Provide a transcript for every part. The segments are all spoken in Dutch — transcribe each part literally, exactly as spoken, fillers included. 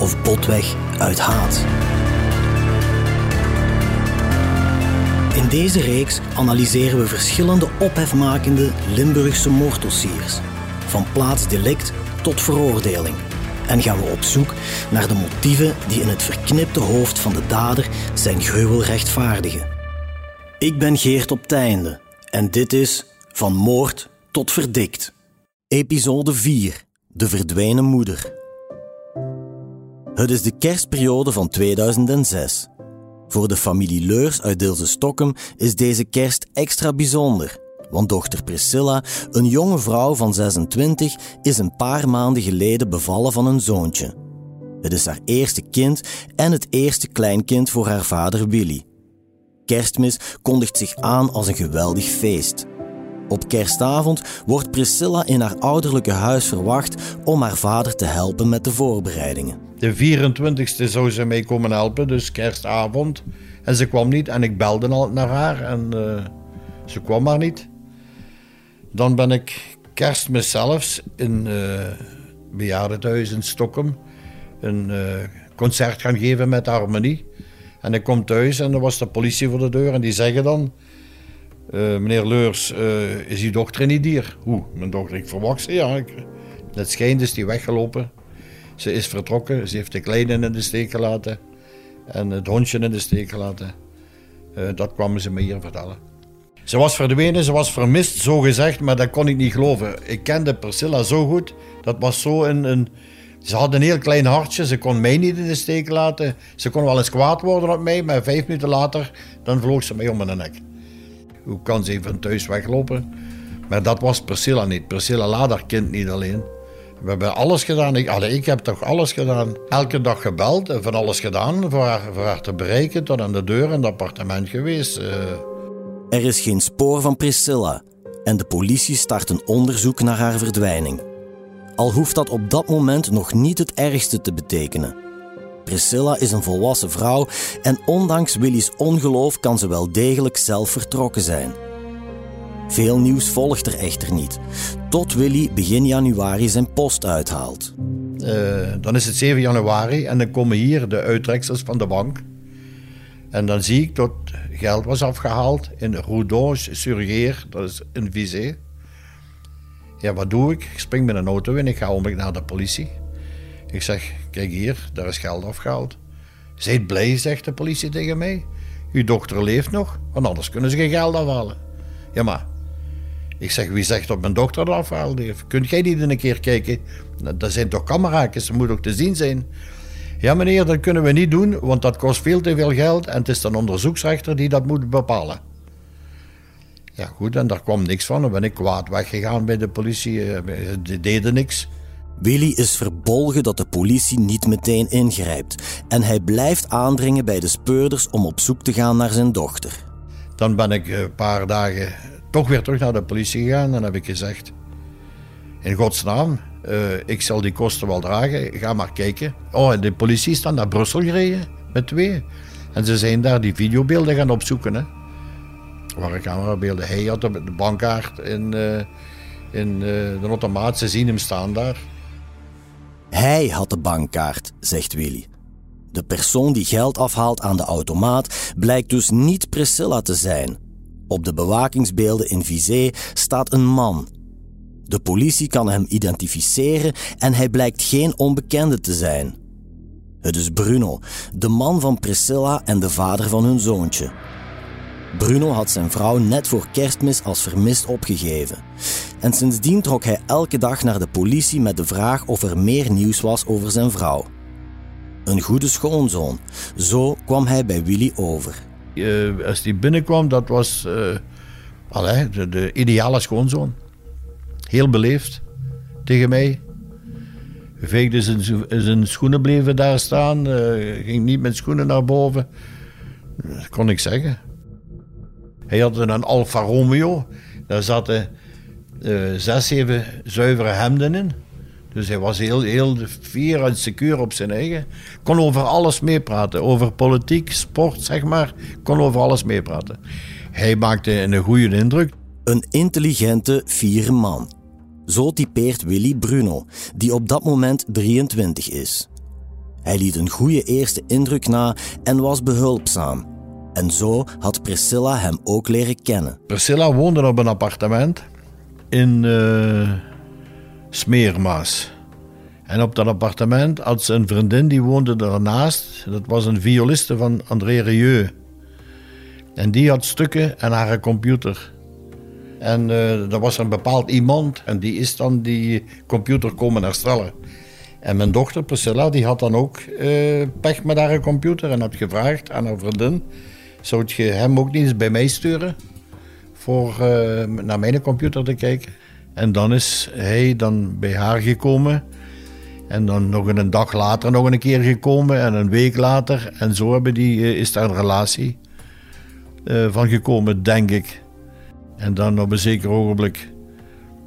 of botweg uit haat. In deze reeks analyseren we verschillende ophefmakende Limburgse moorddossiers, van plaatsdelict tot veroordeling. En gaan we op zoek naar de motieven die in het verknipte hoofd van de dader zijn gruwel rechtvaardigen. Ik ben Geert Opteinde en dit is Van Moord tot Verdict. Episode vier. De verdwenen moeder. Het is de kerstperiode van tweeduizend zes. Voor de familie Leurs uit Dilsen-Stokkem is deze kerst extra bijzonder, want dochter Priscilla, een jonge vrouw van zesentwintig, is een paar maanden geleden bevallen van een zoontje. Het is haar eerste kind en het eerste kleinkind voor haar vader Willy. Kerstmis kondigt zich aan als een geweldig feest. Op kerstavond wordt Priscilla in haar ouderlijke huis verwacht om haar vader te helpen met de voorbereidingen. De vierentwintigste zou ze mee komen helpen, dus kerstavond. En ze kwam niet en ik belde al naar haar en uh, ze kwam maar niet. Dan ben ik kerstmis zelfs in uh, bejaardentehuis in Stokkem een uh, concert gaan geven met harmonie. En ik kom thuis en er was de politie voor de deur en die zeggen dan... Uh, meneer Leurs, uh, is uw dochter niet hier? Hoe? Mijn dochter, ik verwacht ze, ja. Ik... Het schijnt is die weggelopen. Ze is vertrokken, ze heeft de kleine in de steek gelaten en het hondje in de steek gelaten. Uh, dat kwamen ze me hier vertellen. Ze was verdwenen, ze was vermist, zo gezegd, maar dat kon ik niet geloven. Ik kende Priscilla zo goed, dat was zo een... een... Ze had een heel klein hartje, ze kon mij niet in de steek laten. Ze kon wel eens kwaad worden op mij, maar vijf minuten later, dan vloog ze mij om mijn nek. Hoe kan ze van thuis weglopen? Maar dat was Priscilla niet. Priscilla laat haar kind niet alleen. We hebben alles gedaan. Ik, allee, ik heb toch alles gedaan. Elke dag gebeld en van alles gedaan voor haar, voor haar te bereiken. Tot aan de deur in het appartement geweest. Uh. Er is geen spoor van Priscilla. En de politie start een onderzoek naar haar verdwijning. Al hoeft dat op dat moment nog niet het ergste te betekenen. Priscilla is een volwassen vrouw en ondanks Willy's ongeloof kan ze wel degelijk zelf vertrokken zijn. Veel nieuws volgt er echter niet, tot Willy begin januari zijn post uithaalt. Uh, dan is het zeven januari en dan komen hier de uittreksels van de bank. En dan zie ik dat geld was afgehaald in Roudon-sur-Gier, dat is in Visé. Ja, wat doe ik? Ik spring met een auto in, ik ga om naar de politie. Ik zeg, kijk hier, daar is geld afgehaald. Zijt blij, zegt de politie tegen mij. Uw dochter leeft nog, want anders kunnen ze geen geld afhalen. Ja, maar... Ik zeg, wie zegt dat mijn dochter dat afgehaald heeft? Kunt jij niet een keer kijken? Dat zijn toch camera's, dat moet ook te zien zijn. Ja, meneer, dat kunnen we niet doen, want dat kost veel te veel geld... en het is een onderzoeksrechter die dat moet bepalen. Ja, goed, en daar kwam niks van. Dan ben ik kwaad weggegaan bij de politie. Ze deden niks... Willy is verbolgen dat de politie niet meteen ingrijpt en hij blijft aandringen bij de speurders om op zoek te gaan naar zijn dochter. Dan ben ik een paar dagen toch weer terug naar de politie gegaan en dan heb ik gezegd, in godsnaam, uh, ik zal die kosten wel dragen, ga maar kijken. Oh, en de politie is dan naar Brussel gereden met twee en ze zijn daar die videobeelden gaan opzoeken. Hè. Waren camerabeelden, hij had op de bankkaart in... Uh, In de automaat, ze zien hem staan daar. Hij had de bankkaart, zegt Willy. De persoon die geld afhaalt aan de automaat blijkt dus niet Priscilla te zijn. Op de bewakingsbeelden in Visé staat een man. De politie kan hem identificeren en hij blijkt geen onbekende te zijn. Het is Bruno, de man van Priscilla en de vader van hun zoontje. Bruno had zijn vrouw net voor kerstmis als vermist opgegeven. En sindsdien trok hij elke dag naar de politie met de vraag of er meer nieuws was over zijn vrouw. Een goede schoonzoon. Zo kwam hij bij Willy over. Uh, als hij binnenkwam, dat was uh, allee, de, de ideale schoonzoon. Heel beleefd tegen mij. veegde zijn, zijn schoenen bleven daar staan, uh, ging niet met schoenen naar boven. Dat kon ik zeggen. Hij had een Alfa Romeo, daar zaten uh, zes, zeven zuivere hemden in. Dus hij was heel, heel fier en secuur op zijn eigen. Kon over alles meepraten, over politiek, sport, zeg maar. Kon over alles meepraten. Hij maakte een goede indruk. Een intelligente, fiere man. Zo typeert Willy Bruno, die op dat moment drieëntwintig is. Hij liet een goede eerste indruk na en was behulpzaam. En zo had Priscilla hem ook leren kennen. Priscilla woonde op een appartement in uh, Smeermaas. En op dat appartement had ze een vriendin die woonde daarnaast. Dat was een violiste van André Rieu. En die had stukken en haar computer. En uh, er was een bepaald iemand en die is dan die computer komen herstellen. En mijn dochter Priscilla die had dan ook uh, pech met haar computer en had gevraagd aan haar vriendin: zou je hem ook niet eens bij mij sturen voor uh, naar mijn computer te kijken? En dan is hij dan bij haar gekomen en dan nog een dag later nog een keer gekomen en een week later. En zo hebben die, uh, is daar een relatie uh, van gekomen, denk ik. En dan op een zeker ogenblik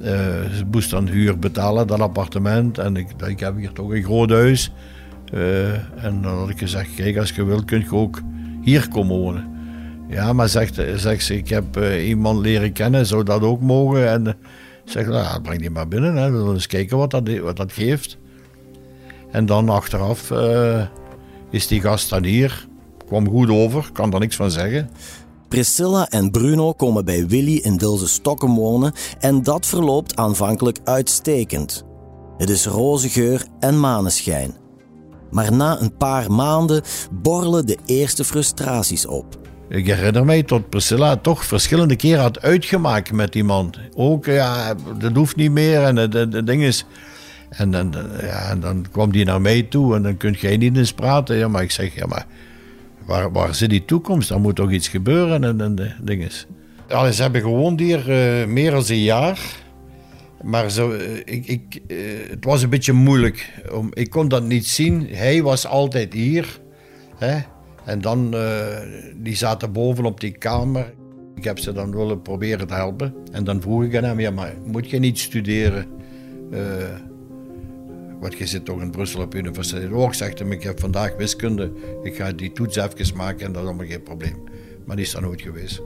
uh, ze moest dan huur betalen, dat appartement. En ik, ik heb hier toch een groot huis. Uh, en dan had ik gezegd, kijk, als je wilt kun je ook hier komen wonen. Ja, maar zegt, zegt ze, ik heb uh, iemand leren kennen, zou dat ook mogen? En uh, zeg, nou, breng die maar binnen, hè. We willen eens kijken wat dat, wat dat geeft. En dan achteraf uh, is die gast dan hier, kwam goed over, kan daar niks van zeggen. Priscilla en Bruno komen bij Willy in Dilsen-Stokkem wonen en dat verloopt aanvankelijk uitstekend. Het is roze geur en maneschijn. Maar na een paar maanden borrelen de eerste frustraties op. Ik herinner mij dat Priscilla toch verschillende keren had uitgemaakt met die man. Ook, ja, dat hoeft niet meer en het ding is... En dan, ja, en dan kwam die naar mij toe en dan kun jij niet eens praten. Ja, maar ik zeg, ja, maar... Waar, waar zit die toekomst? Daar moet toch iets gebeuren en, en de dingen. Ja, ze hebben gewoond hier uh, meer dan een jaar. Maar zo, uh, ik, ik, uh, het was een beetje moeilijk. Om, ik kon dat niet zien. Hij was altijd hier. Hè? En dan, uh, die zaten boven op die kamer. Ik heb ze dan willen proberen te helpen. En dan vroeg ik aan hem, ja, maar moet je niet studeren? Uh, Want je zit toch in Brussel op de universiteit. Oh, ik zeg hem, ik heb vandaag wiskunde. Ik ga die toets even maken en dat is allemaal geen probleem. Maar die is dan nooit geweest.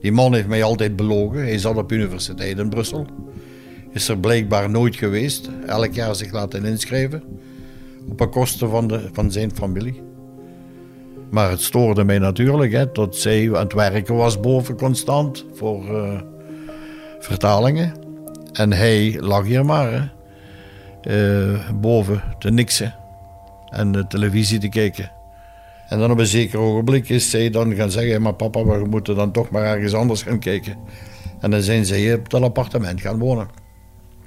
Die man heeft mij altijd belogen. Hij zat op de universiteit in Brussel. Is er blijkbaar nooit geweest. Elk jaar zich laten inschrijven. Op de kosten van, de, van zijn familie. Maar het stoorde mij natuurlijk. Hè, dat zij aan het werken was boven constant. Voor uh, vertalingen. En hij lag hier maar. Hè. Uh, boven te niksen en de televisie te kijken. En dan op een zeker ogenblik is zij dan gaan zeggen, maar papa, we moeten dan toch maar ergens anders gaan kijken. En dan zijn zij hier op dat appartement gaan wonen.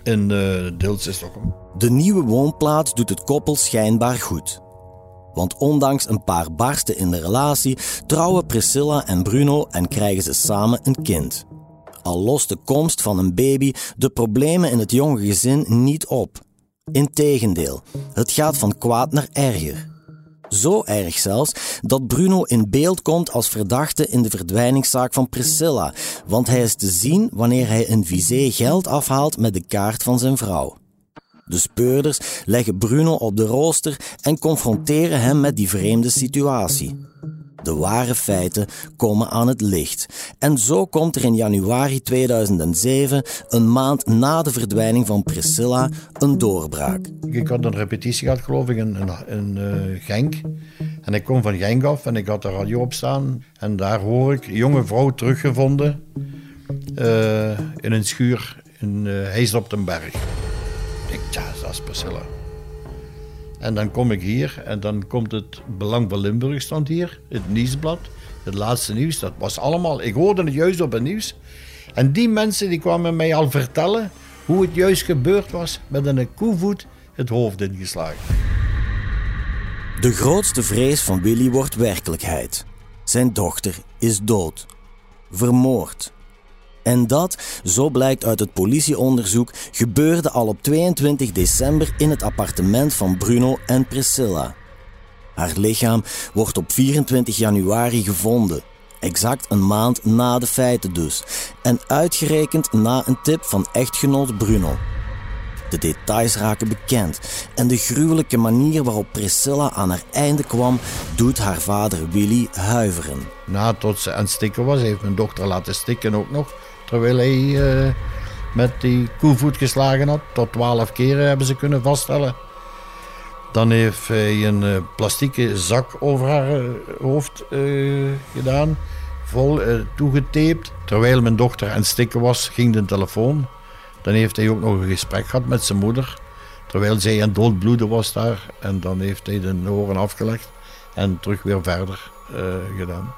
In uh, Dilsen-Stokkem. De nieuwe woonplaats doet het koppel schijnbaar goed. Want ondanks een paar barsten in de relatie trouwen Priscilla en Bruno en krijgen ze samen een kind. Al lost de komst van een baby de problemen in het jonge gezin niet op. Integendeel, het gaat van kwaad naar erger. Zo erg zelfs dat Bruno in beeld komt als verdachte in de verdwijningszaak van Priscilla, want hij is te zien wanneer hij in Visé geld afhaalt met de kaart van zijn vrouw. De speurders leggen Bruno op de rooster en confronteren hem met die vreemde situatie. De ware feiten komen aan het licht. En zo komt er in januari tweeduizend zeven, een maand na de verdwijning van Priscilla, een doorbraak. Ik had een repetitie gehad, geloof ik, in, in uh, Genk. En ik kom van Genk af en ik had de radio op staan. En daar hoor ik een jonge vrouw teruggevonden uh, in een schuur in uh, Heisdoptenberg. Ik dacht, dat is Priscilla. En dan kom ik hier en dan komt het Belang van Limburg stond hier, het Nieuwsblad, het laatste nieuws. Dat was allemaal, ik hoorde het juist op het nieuws. En die mensen die kwamen mij al vertellen hoe het juist gebeurd was met een koevoet het hoofd ingeslagen. De grootste vrees van Willy wordt werkelijkheid. Zijn dochter is dood. Vermoord. En dat, zo blijkt uit het politieonderzoek, gebeurde al op tweeëntwintig december in het appartement van Bruno en Priscilla. Haar lichaam wordt op vierentwintig januari gevonden. Exact een maand na de feiten dus. En uitgerekend na een tip van echtgenoot Bruno. De details raken bekend. En de gruwelijke manier waarop Priscilla aan haar einde kwam, doet haar vader Willy huiveren. Nou, tot ze aan het stikken was, heeft mijn dochter laten stikken ook nog. Terwijl hij uh, met die koevoet geslagen had. Tot twaalf keren hebben ze kunnen vaststellen. Dan heeft hij een uh, plastieke zak over haar uh, hoofd uh, gedaan. Vol uh, toegetaped. Terwijl mijn dochter aan het stikken was, ging de telefoon. Dan heeft hij ook nog een gesprek gehad met zijn moeder. Terwijl zij aan doodbloeden was daar. En dan heeft hij de oren afgelegd. En terug weer verder uh, gedaan.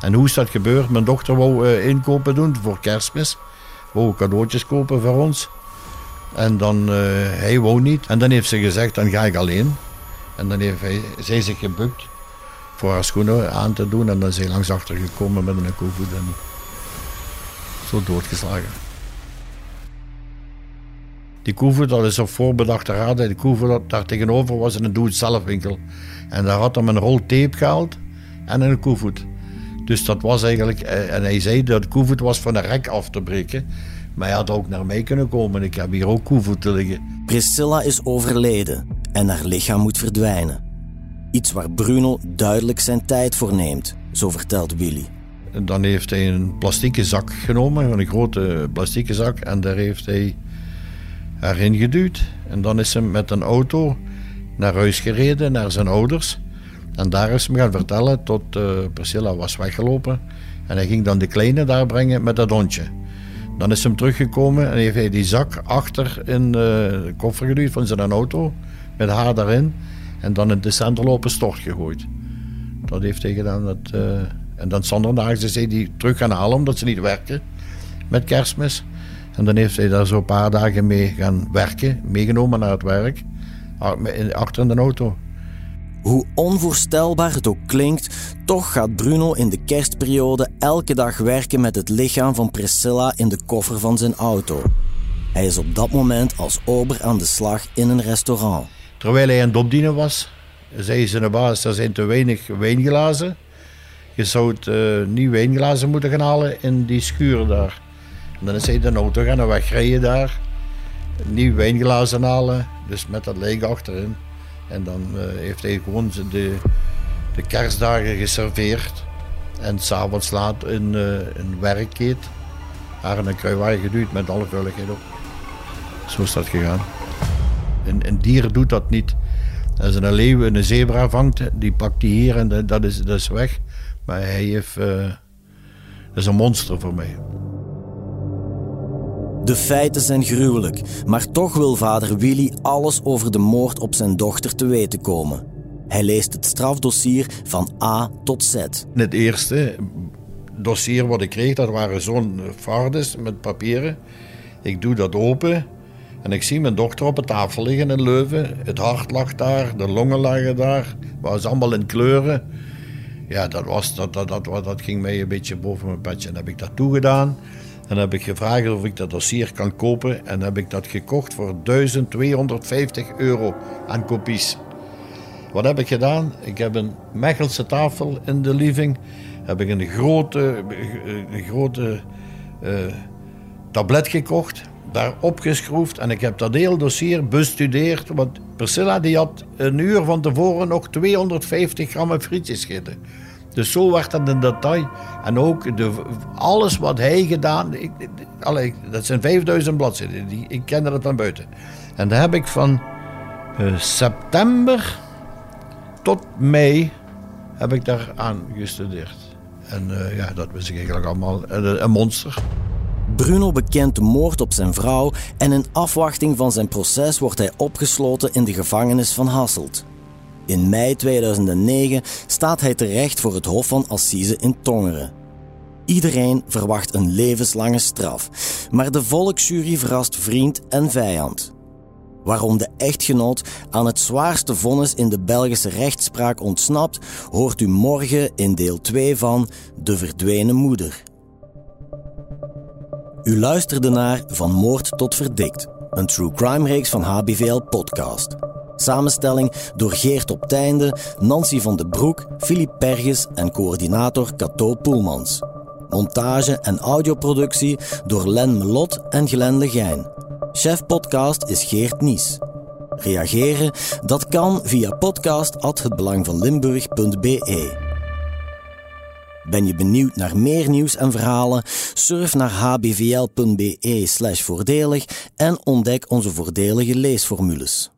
En hoe is dat gebeurd? Mijn dochter wou uh, inkopen doen voor Kerstmis. Wou cadeautjes kopen voor ons. En dan, uh, hij wou niet. En dan heeft ze gezegd, dan ga ik alleen. En dan heeft hij, zij zich gebukt voor haar schoenen aan te doen. En dan is hij langs achter gekomen met een koevoet. En zo doodgeslagen. Die koevoet, dat is op voorbedachte raad. Die koevoet, daar tegenover was een doe-het-zelf-winkel. En daar had hij een rol tape gehaald en een koevoet. Dus dat was eigenlijk... En hij zei dat de koevoet was van de rek af te breken. Maar hij had ook naar mij kunnen komen. Ik heb hier ook koevoet te liggen. Priscilla is overleden en haar lichaam moet verdwijnen. Iets waar Bruno duidelijk zijn tijd voor neemt, zo vertelt Willy. En dan heeft hij een plastieke zak genomen, een grote plastieke zak. En daar heeft hij... erin geduwd. En dan is ze met een auto naar huis gereden, naar zijn ouders. En daar is ze me gaan vertellen tot uh, Priscilla was weggelopen. En hij ging dan de kleine daar brengen met dat hondje. Dan is ze hem teruggekomen en heeft hij die zak achter in uh, de koffer geduwd van zijn auto. Met haar daarin. En dan in de centerlopen stort gegooid. Dat heeft hij gedaan. Dat, uh... En dan zondag is hij die terug gaan halen omdat ze niet werken met Kerstmis. En dan heeft hij daar zo'n paar dagen mee gaan werken, meegenomen naar het werk, achter in de auto. Hoe onvoorstelbaar het ook klinkt, toch gaat Bruno in de kerstperiode elke dag werken met het lichaam van Priscilla in de koffer van zijn auto. Hij is op dat moment als ober aan de slag in een restaurant. Terwijl hij aan het opdienen was, zei zijn baas, er zijn te weinig wijnglazen. Je zou het uh, nieuw wijnglazen moeten gaan halen in die schuur daar. En dan is hij de auto gaan wegrijden daar. Nieuw wijnglazen halen. Dus met dat lijk achterin. En dan uh, heeft hij gewoon de, de kerstdagen geserveerd. En s'avonds laat een, uh, een werkkeet. Haar in een kruiwagen geduwd met alle vuiligheid op. Zo is dat gegaan. Een, een dier doet dat niet. Als een leeuw een zebra vangt, die pakt die hier en de, dat, is, dat is weg. Maar hij heeft... Uh, dat is een monster voor mij. De feiten zijn gruwelijk, maar toch wil vader Willy alles over de moord op zijn dochter te weten komen. Hij leest het strafdossier van A tot Z. Het eerste dossier wat ik kreeg, dat waren zo'n fardes met papieren. Ik doe dat open en ik zie mijn dochter op de tafel liggen in Leuven. Het hart lag daar, de longen lagen daar, was allemaal in kleuren. Ja, dat, was, dat, dat, dat, dat ging mij een beetje boven mijn petje en heb ik dat toegedaan. En heb ik gevraagd of ik dat dossier kan kopen. En heb ik dat gekocht voor duizend tweehonderdvijftig euro aan kopies. Wat heb ik gedaan? Ik heb een Mechelse tafel in de living. Heb ik een grote, een grote uh, tablet gekocht. Daar opgeschroefd. En ik heb dat hele dossier bestudeerd. Want Priscilla die had een uur van tevoren nog tweehonderdvijftig gram frietjes gegeten. Dus zo werd dat in detail. En ook de, alles wat hij gedaan... Ik, allee, dat zijn vijfduizend bladzijden. Die, ik kende dat van buiten. En daar heb ik van uh, september tot mei heb ik daar aan gestudeerd. En uh, ja, dat wist ik eigenlijk allemaal. Een, een monster. Bruno bekent de moord op zijn vrouw... en in afwachting van zijn proces wordt hij opgesloten in de gevangenis van Hasselt. In mei tweeduizend negen staat hij terecht voor het Hof van Assise in Tongeren. Iedereen verwacht een levenslange straf, maar de volksjury verrast vriend en vijand. Waarom de echtgenoot aan het zwaarste vonnis in de Belgische rechtspraak ontsnapt, hoort u morgen in deel twee van De Verdwenen Moeder. U luisterde naar Van Moord tot Verdict, een true crime reeks van H B V L podcast. Samenstelling door Geert Opteinde, Nancy van den Broek, Filip Perges en coördinator Cato Poelmans. Montage en audioproductie door Len Melot en Glenn Legijn. Chef podcast is Geert Nies. Reageren? Dat kan via podcast at het belang van Limburg punt b e. Ben je benieuwd naar meer nieuws en verhalen? Surf naar h b v l punt b e slash voordelig en ontdek onze voordelige leesformules.